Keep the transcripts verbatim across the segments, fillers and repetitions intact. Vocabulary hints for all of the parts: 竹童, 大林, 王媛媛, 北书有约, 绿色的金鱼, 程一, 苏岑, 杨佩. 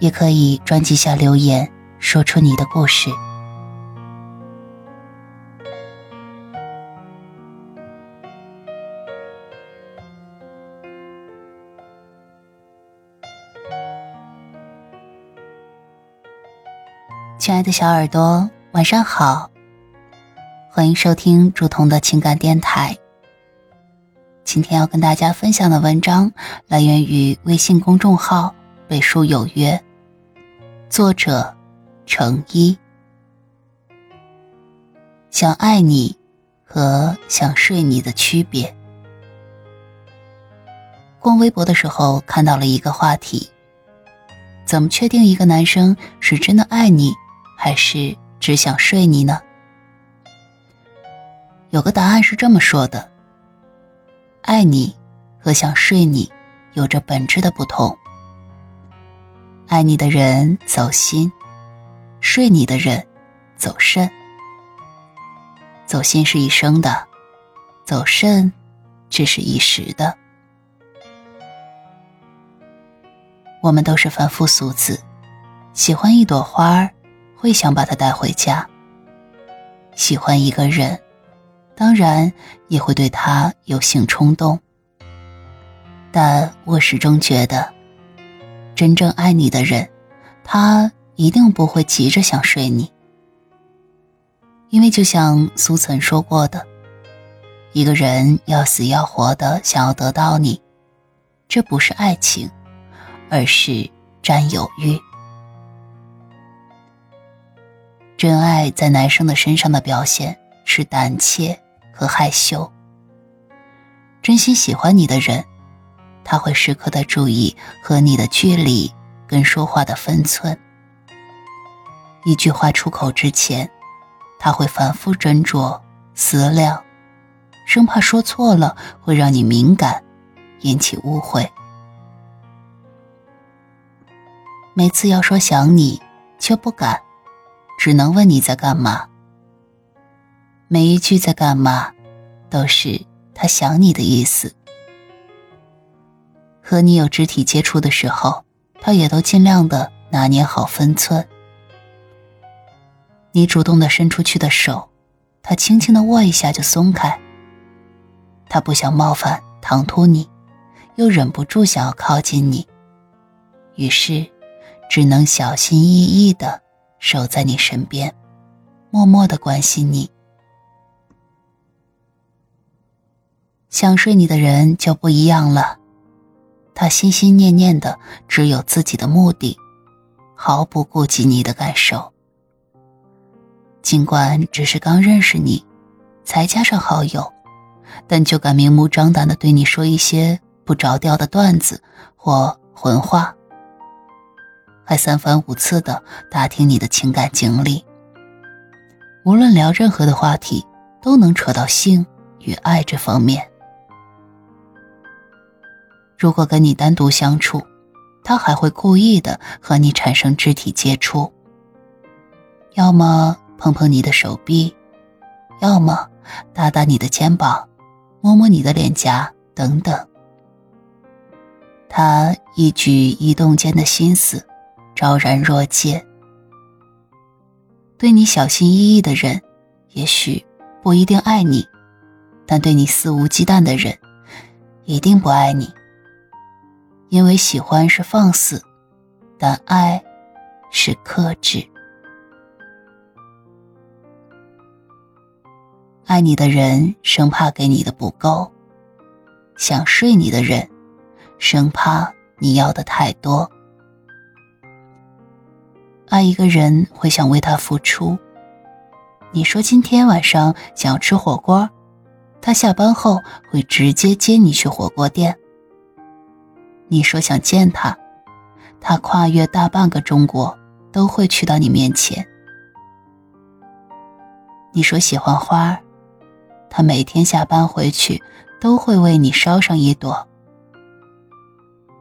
也可以专辑下留言，说出你的故事。亲爱的小耳朵，晚上好，欢迎收听竹筒的情感电台。今天要跟大家分享的文章来源于微信公众号北书有约，作者程一。想爱你和想睡你的区别。逛微博的时候看到了一个话题，怎么确定一个男生是真的爱你还是只想睡你呢？有个答案是这么说的，爱你和想睡你有着本质的不同。爱你的人走心，睡你的人走肾。走心是一生的，走肾只是一时的。我们都是凡夫俗子，喜欢一朵花会想把它带回家，喜欢一个人当然也会对他有性冲动，但我始终觉得真正爱你的人，他一定不会急着想睡你。因为就像苏岑说过的，一个人要死要活的想要得到你，这不是爱情，而是占有欲。真爱在男生的身上的表现是胆怯和害羞。真心喜欢你的人，他会时刻的注意和你的距离跟说话的分寸。一句话出口之前，他会反复斟酌思量，生怕说错了会让你敏感，引起误会。每次要说想你却不敢，只能问你在干嘛。每一句在干嘛都是他想你的意思。和你有肢体接触的时候，他也都尽量的拿捏好分寸。你主动的伸出去的手，他轻轻的握一下就松开。他不想冒犯唐突你，又忍不住想要靠近你，于是只能小心翼翼的守在你身边，默默的关心你。想睡你的人就不一样了，他心心念念的只有自己的目的，毫不顾及你的感受。尽管只是刚认识你，才加上好友，但就敢明目张胆的对你说一些不着调的段子或混话，还三番五次的打听你的情感经历。无论聊任何的话题，都能扯到性与爱这方面。如果跟你单独相处，他还会故意的和你产生肢体接触，要么碰碰你的手臂，要么搭搭你的肩膀，摸摸你的脸颊等等。他一举一动间的心思昭然若揭。对你小心翼翼的人也许不一定爱你，但对你肆无忌惮的人一定不爱你。因为喜欢是放肆，但爱是克制。爱你的人生怕给你的不够，想睡你的人生怕你要的太多。爱一个人会想为他付出，你说今天晚上想要吃火锅，他下班后会直接接你去火锅店。你说想见他，他跨越大半个中国都会去到你面前。你说喜欢花儿，它每天下班回去都会为你捎上一朵，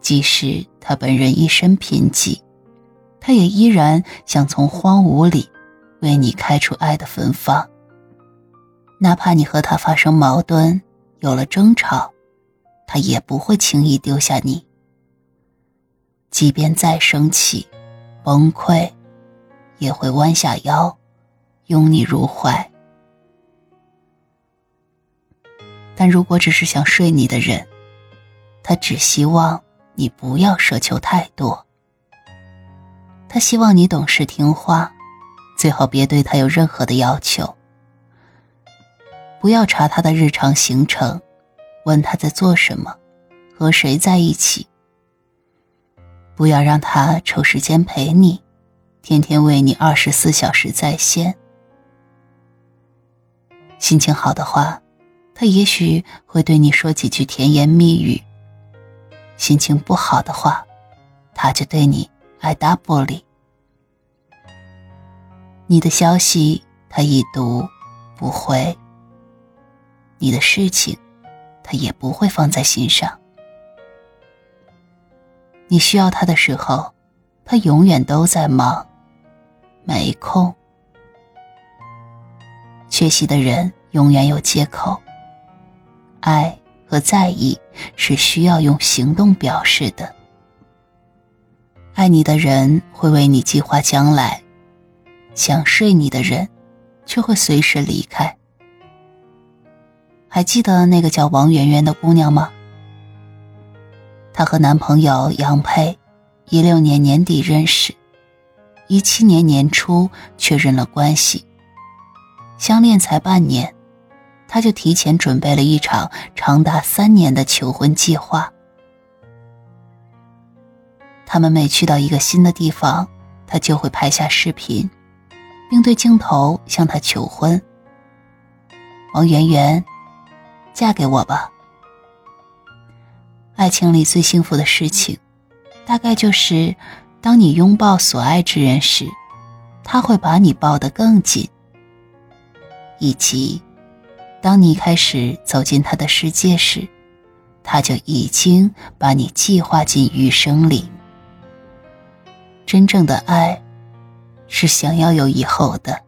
即使它本人一身贫瘠，它也依然想从荒芜里为你开出爱的芬芳。哪怕你和它发生矛盾，有了争吵，它也不会轻易丢下你。即便再生气崩溃，也会弯下腰拥你入怀。但如果只是想睡你的人，他只希望你不要奢求太多，他希望你懂事听话，最好别对他有任何的要求，不要查他的日常行程，问他在做什么，和谁在一起，不要让他抽时间陪你，天天为你二十四小时在线。心情好的话，他也许会对你说几句甜言蜜语，心情不好的话，他就对你爱搭不理。你的消息他已读不回，你的事情他也不会放在心上。你需要他的时候，他永远都在忙，没空。缺席的人永远有借口。爱和在意是需要用行动表示的。爱你的人会为你计划将来，想睡你的人却会随时离开。还记得那个叫王媛媛的姑娘吗？她和男朋友杨佩一六年年底认识，一七年年初确认了关系。相恋才半年，她就提前准备了一场长达三年的求婚计划。他们每去到一个新的地方，她就会拍下视频，并对镜头向他求婚。王媛媛，嫁给我吧。爱情里最幸福的事情，大概就是当你拥抱所爱之人时，他会把你抱得更紧，以及当你开始走进他的世界时，他就已经把你计划进余生里。真正的爱是想要有以后的，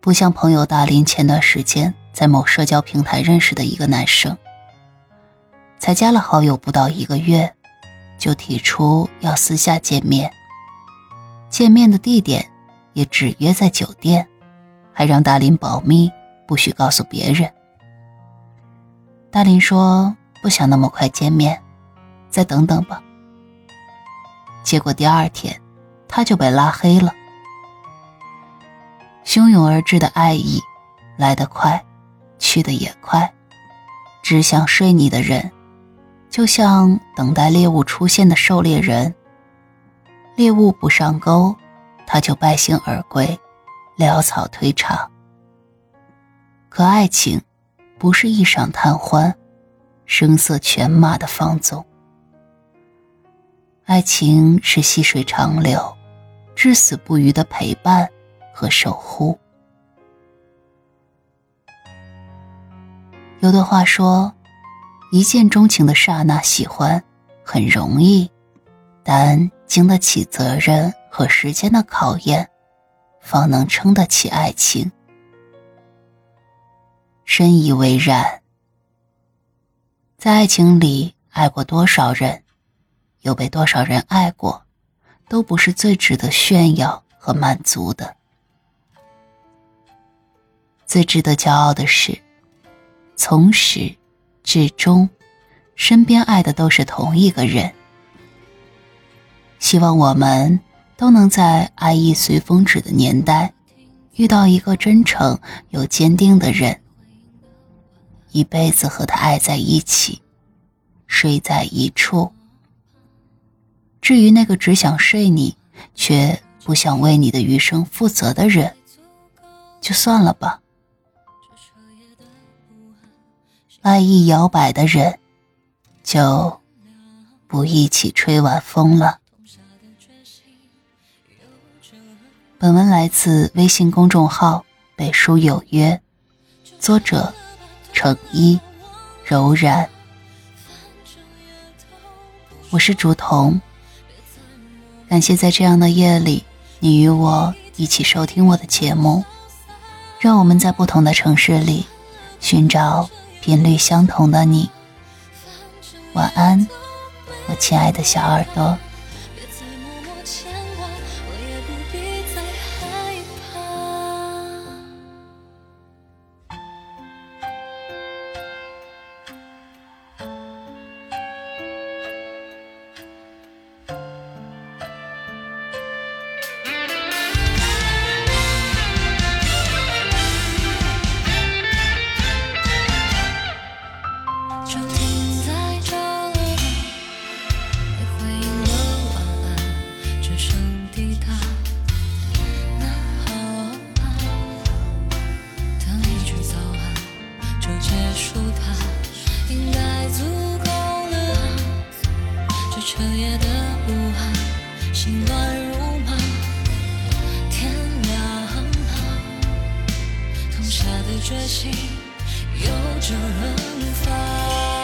不像朋友大林前段时间在某社交平台认识的一个男生，才加了好友不到一个月，就提出要私下见面，见面的地点也只约在酒店，还让大林保密，不许告诉别人。大林说不想那么快见面，再等等吧。结果第二天他就被拉黑了。汹涌而至的爱意来得快，去得也快。只想睡你的人，就像等待猎物出现的狩猎人，猎物不上钩，他就败兴而归，潦草退场。可爱情不是一晌贪欢，声色犬马的放纵，爱情是细水长流，至死不渝的陪伴和守护。有段话说，一见钟情的刹那喜欢很容易，但经得起责任和时间的考验，方能撑得起爱情。深以为然。在爱情里爱过多少人，又被多少人爱过，都不是最值得炫耀和满足的。最值得骄傲的是，从始至终，身边爱的都是同一个人。希望我们都能在爱意随风止的年代，遇到一个真诚又坚定的人，一辈子和他爱在一起，睡在一处。至于那个只想睡你，却不想为你的余生负责的人，就算了吧。爱意摇摆的人，就不一起吹晚风了。本文来自微信公众号北书有约，作者程一柔然。我是竹童，感谢在这样的夜里你与我一起收听我的节目，让我们在不同的城市里寻找频率相同的你。晚安，我亲爱的小耳朵。决心有着人发